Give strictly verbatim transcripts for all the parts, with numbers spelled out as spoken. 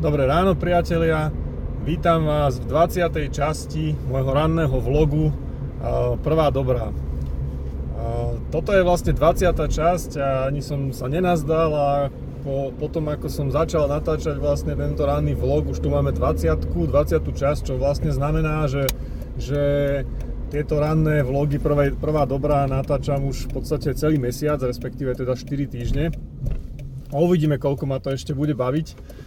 Dobré ráno, priatelia, vítam vás v dvadsiatej časti môjho ranného vlogu Prvá dobrá. Toto je vlastne dvadsiata časť a ani som sa nenazdal a po, potom ako som začal natáčať vlastne tento ranný vlog, už tu máme dvadsiatu dvadsiatu časť, čo vlastne znamená, že, že tieto ranné vlogy Prvá, prvá dobrá natáčam už v podstate celý mesiac, respektíve teda štyri týždne. A uvidíme, koľko ma to ešte bude baviť.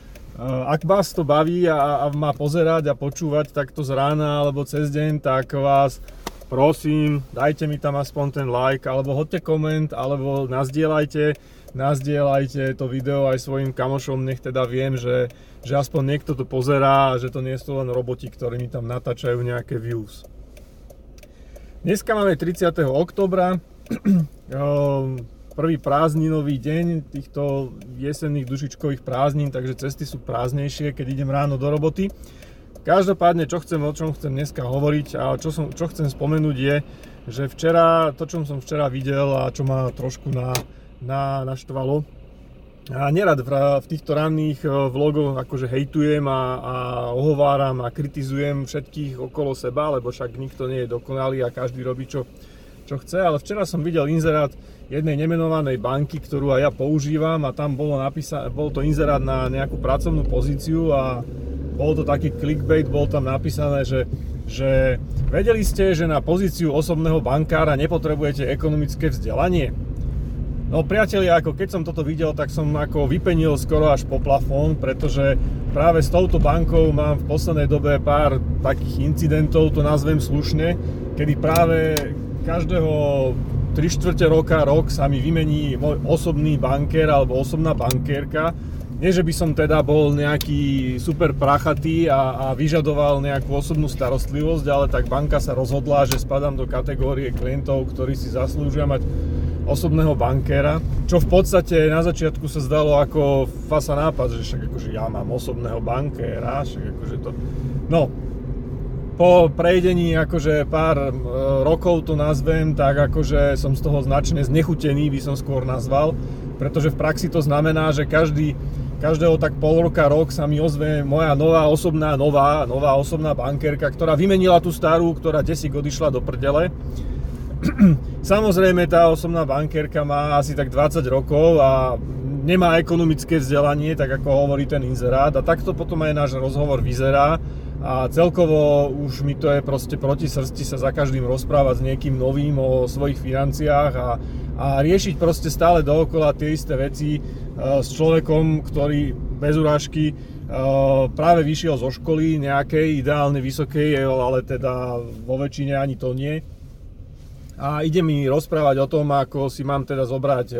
Ak vás to baví a, a má pozerať a počúvať takto z rána alebo cez deň, tak vás prosím, dajte mi tam aspoň ten like, alebo hoďte koment, alebo nazdieľajte, nazdieľajte to video aj svojim kamošom, nech teda viem, že, že aspoň niekto to pozerá a že to nie sú len roboti, ktorí mi tam natáčajú nejaké views. Dneska máme tridsiateho októbra, prvý prázdninový deň týchto jesenných dušičkových prázdnin, takže cesty sú prázdnejšie, keď idem ráno do roboty. Každopádne, čo chcem, o čom chcem dneska hovoriť a čo, som, čo chcem spomenúť je, že včera, to, čo som včera videl a čo ma trošku na, na, naštvalo, a nerad v, v týchto ranných vlogoch akože hejtujem a, a ohováram a kritizujem všetkých okolo seba, lebo však nikto nie je dokonalý a každý robí, čo, čo chce, ale včera som videl inzerát jednej nemenovanej banky, ktorú aj ja používam a tam bolo napísané, bol to inzerát na nejakú pracovnú pozíciu a bol to taký clickbait, bol tam napísané, že, že vedeli ste, že na pozíciu osobného bankára nepotrebujete ekonomické vzdelanie. No priatelia, ako keď som toto videl, tak som ako vypenil skoro až po plafón, pretože práve s touto bankou mám v poslednej dobe pár takých incidentov, to nazvem slušne, kedy práve každého tri štvrte roka, rok sa mi vymení môj osobný bankér alebo osobná bankérka. Nie, že by som teda bol nejaký super prachatý a, a vyžadoval nejakú osobnú starostlivosť, ale tak banka sa rozhodla, že spadám do kategórie klientov, ktorí si zaslúžia mať osobného bankéra, čo v podstate na začiatku sa zdalo ako fasa nápad, že však akože ja mám osobného bankéra, však akože to... No. Po prejdení akože pár e, rokov to nazvem, tak akože som z toho značne znechutený, by som skôr nazval, pretože v praxi to znamená, že každý, každého tak pol roka, rok sa mi ozve moja nová osobná, nová, nová osobná bankérka, ktorá vymenila tú starú, ktorá desík odišla do prdele. Samozrejme tá osobná bankérka má asi tak dvadsať rokov a nemá ekonomické vzdelanie, tak ako hovorí ten inzerát a takto potom aj náš rozhovor vyzerá. A celkovo už mi to je proste proti srsti sa za každým rozprávať s niekým novým o svojich financiách a, a riešiť proste stále dookola tie isté veci e, s človekom, ktorý bez urážky e, práve vyšiel zo školy nejakej ideálne vysokej, ale teda vo väčšine ani to nie. A ide mi rozprávať o tom, ako si mám teda zobrať e,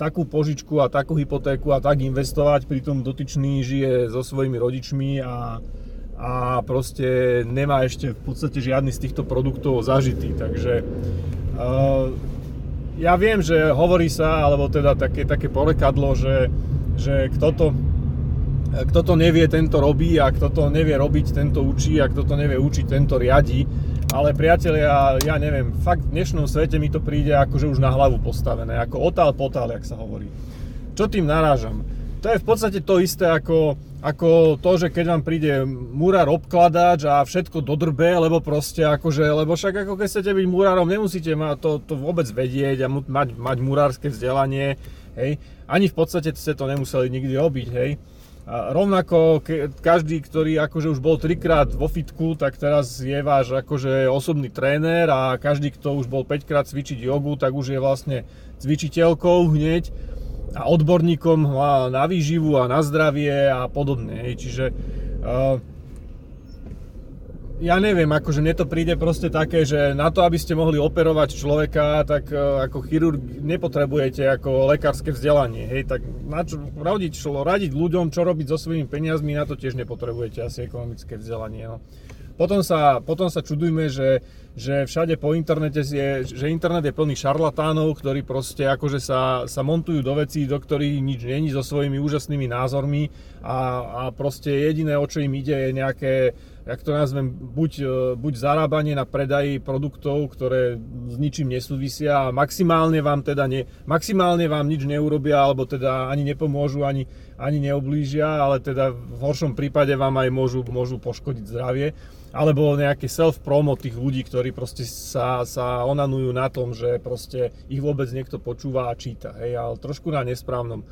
takú požičku a takú hypotéku a tak investovať, pritom dotyčný žije so svojimi rodičmi a a proste nemá ešte v podstate žiadny z týchto produktov zažitý, takže uh, ja viem, že hovorí sa, alebo teda také, také porekadlo, že, že kto, to, kto to nevie, tento robí a kto to nevie robiť, tento učí a kto to nevie učiť, tento riadi, ale priatelia, ja neviem, fakt v dnešnom svete mi to príde akože už na hlavu postavené, ako otál potál, jak sa hovorí. Čo tým narážam? To je v podstate to isté ako, ako to, že keď vám príde murár obkladač a všetko dodrbe, lebo proste akože, lebo však ako keď chcete byť murárom, nemusíte ma to, to vôbec vedieť a mať, mať murárske vzdelanie, hej. Ani v podstate ste to nemuseli nikdy robiť, hej. A rovnako ke, každý, ktorý akože už bol trikrát vo fitku, tak teraz je váš akože osobný tréner a každý, kto už bol päťkrát cvičiť jogu, tak už je vlastne cvičiteľkou hneď a odborníkom na výživu a na zdravie a podobne. Čiže uh, ja neviem, akože mne to príde proste také, že na to, aby ste mohli operovať človeka, tak uh, ako chirurg nepotrebujete ako lekárske vzdelanie. Hej, tak na čo, radiť, šlo, radiť ľuďom, čo robiť so svojimi peniazmi, na to tiež nepotrebujete asi ekonomické vzdelanie. No. Potom sa, potom sa čudujme, že, že všade po internete je, že internet je plný šarlatánov, ktorí proste akože sa, sa montujú do vecí, do ktorých nič není so svojimi úžasnými názormi a, a proste jediné, o čo im ide, je nejaké jak to nazvem, buď, buď zarábanie na predaji produktov, ktoré s ničím nesúvisia a maximálne vám teda ne, maximálne vám nič neurobia, alebo teda ani nepomôžu, ani, ani neoblížia, ale teda v horšom prípade vám aj môžu, môžu poškodiť zdravie, alebo nejaké self-promo tých ľudí, ktorí proste sa, sa onanujú na tom, že proste ich vôbec niekto počúva a číta, hej, ale trošku na nesprávnom,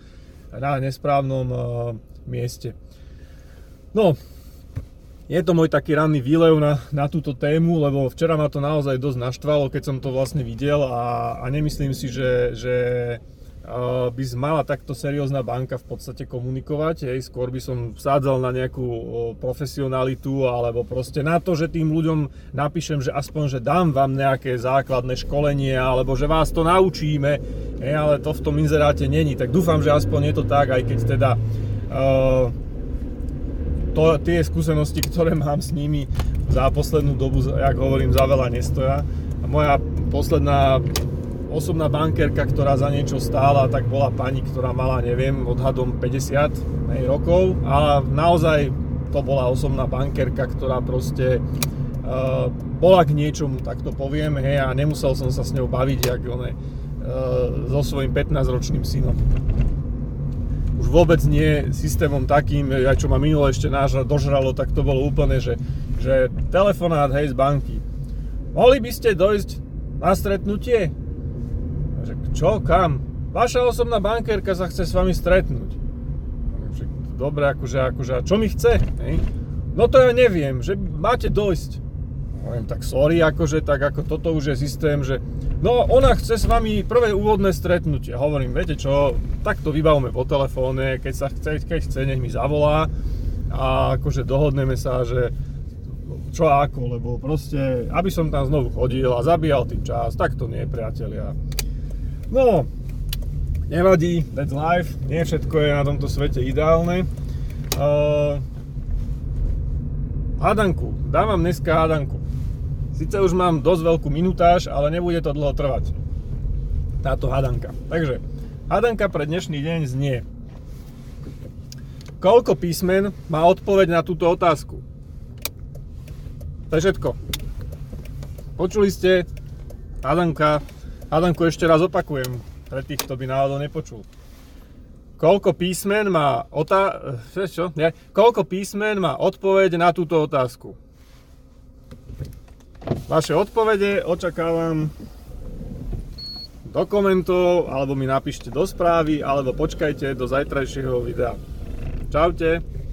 na nesprávnom uh, mieste. No, je to môj taký ranný výlev na, na túto tému, lebo včera ma to naozaj dosť naštvalo, keď som to vlastne videl a, a nemyslím si, že, že uh, by mala takto seriózna banka v podstate komunikovať. Hej. Skôr by som vsádzal na nejakú uh, profesionalitu alebo proste na to, že tým ľuďom napíšem, že aspoň, že dám vám nejaké základné školenie alebo že vás to naučíme, hej, ale to v tom inzeráte není. Tak dúfam, že aspoň je to tak, aj keď teda... Uh, To, tie skúsenosti, ktoré mám s nimi za poslednú dobu, jak hovorím, za veľa nestoja. A moja posledná osobná bankérka, ktorá za niečo stála, tak bola pani, ktorá mala, neviem, odhadom päťdesiat nej, rokov. A naozaj to bola osobná bankérka, ktorá proste uh, bola k niečomu, tak to poviem, hej, a nemusel som sa s ňou baviť, jak one, uh, so svojím pätnásťročným synom. Už vôbec nie systémom takým, aj čo ma minule ešte dožralo, tak to bolo úplne, že, že telefonát, hej, z banky. Mohli by ste dojsť na stretnutie? Čo, kam? Vaša osobná bankérka sa chce s vami stretnúť. Dobre, akože, akože, a čo mi chce? Hej? No to ja neviem, že máte dojsť. Tak sorry, akože, tak ako toto už je systém, že no ona chce s vami prvé úvodné stretnutie. Hovorím, viete čo, tak to vybavme po telefóne, keď sa chce, keď chce, nech mi zavolá a akože dohodneme sa, že čo ako, lebo proste, aby som tam znovu chodil a zabíjal tým čas, tak to nie, priatelia. No, nevadí, that's life, nie všetko je na tomto svete ideálne. Uh, hádanku, dávam dneska hádanku. Sice už mám dosť veľkú minutáž, ale nebude to dlho trvať, táto hadanka. Takže, hadanka pre dnešný deň znie. Koľko písmen má odpoveď na túto otázku? To je všetko. Počuli ste? Hadanka. Hadanku ešte raz opakujem, pre tých, kto by náhodou nepočul. Koľko písmen má otá... Čo? Nie. Koľko písmen má odpoveď na túto otázku? Vaše odpovede očakávam do komentov, alebo mi napíšte do správy, alebo počkajte do zajtrajšieho videa. Čaute.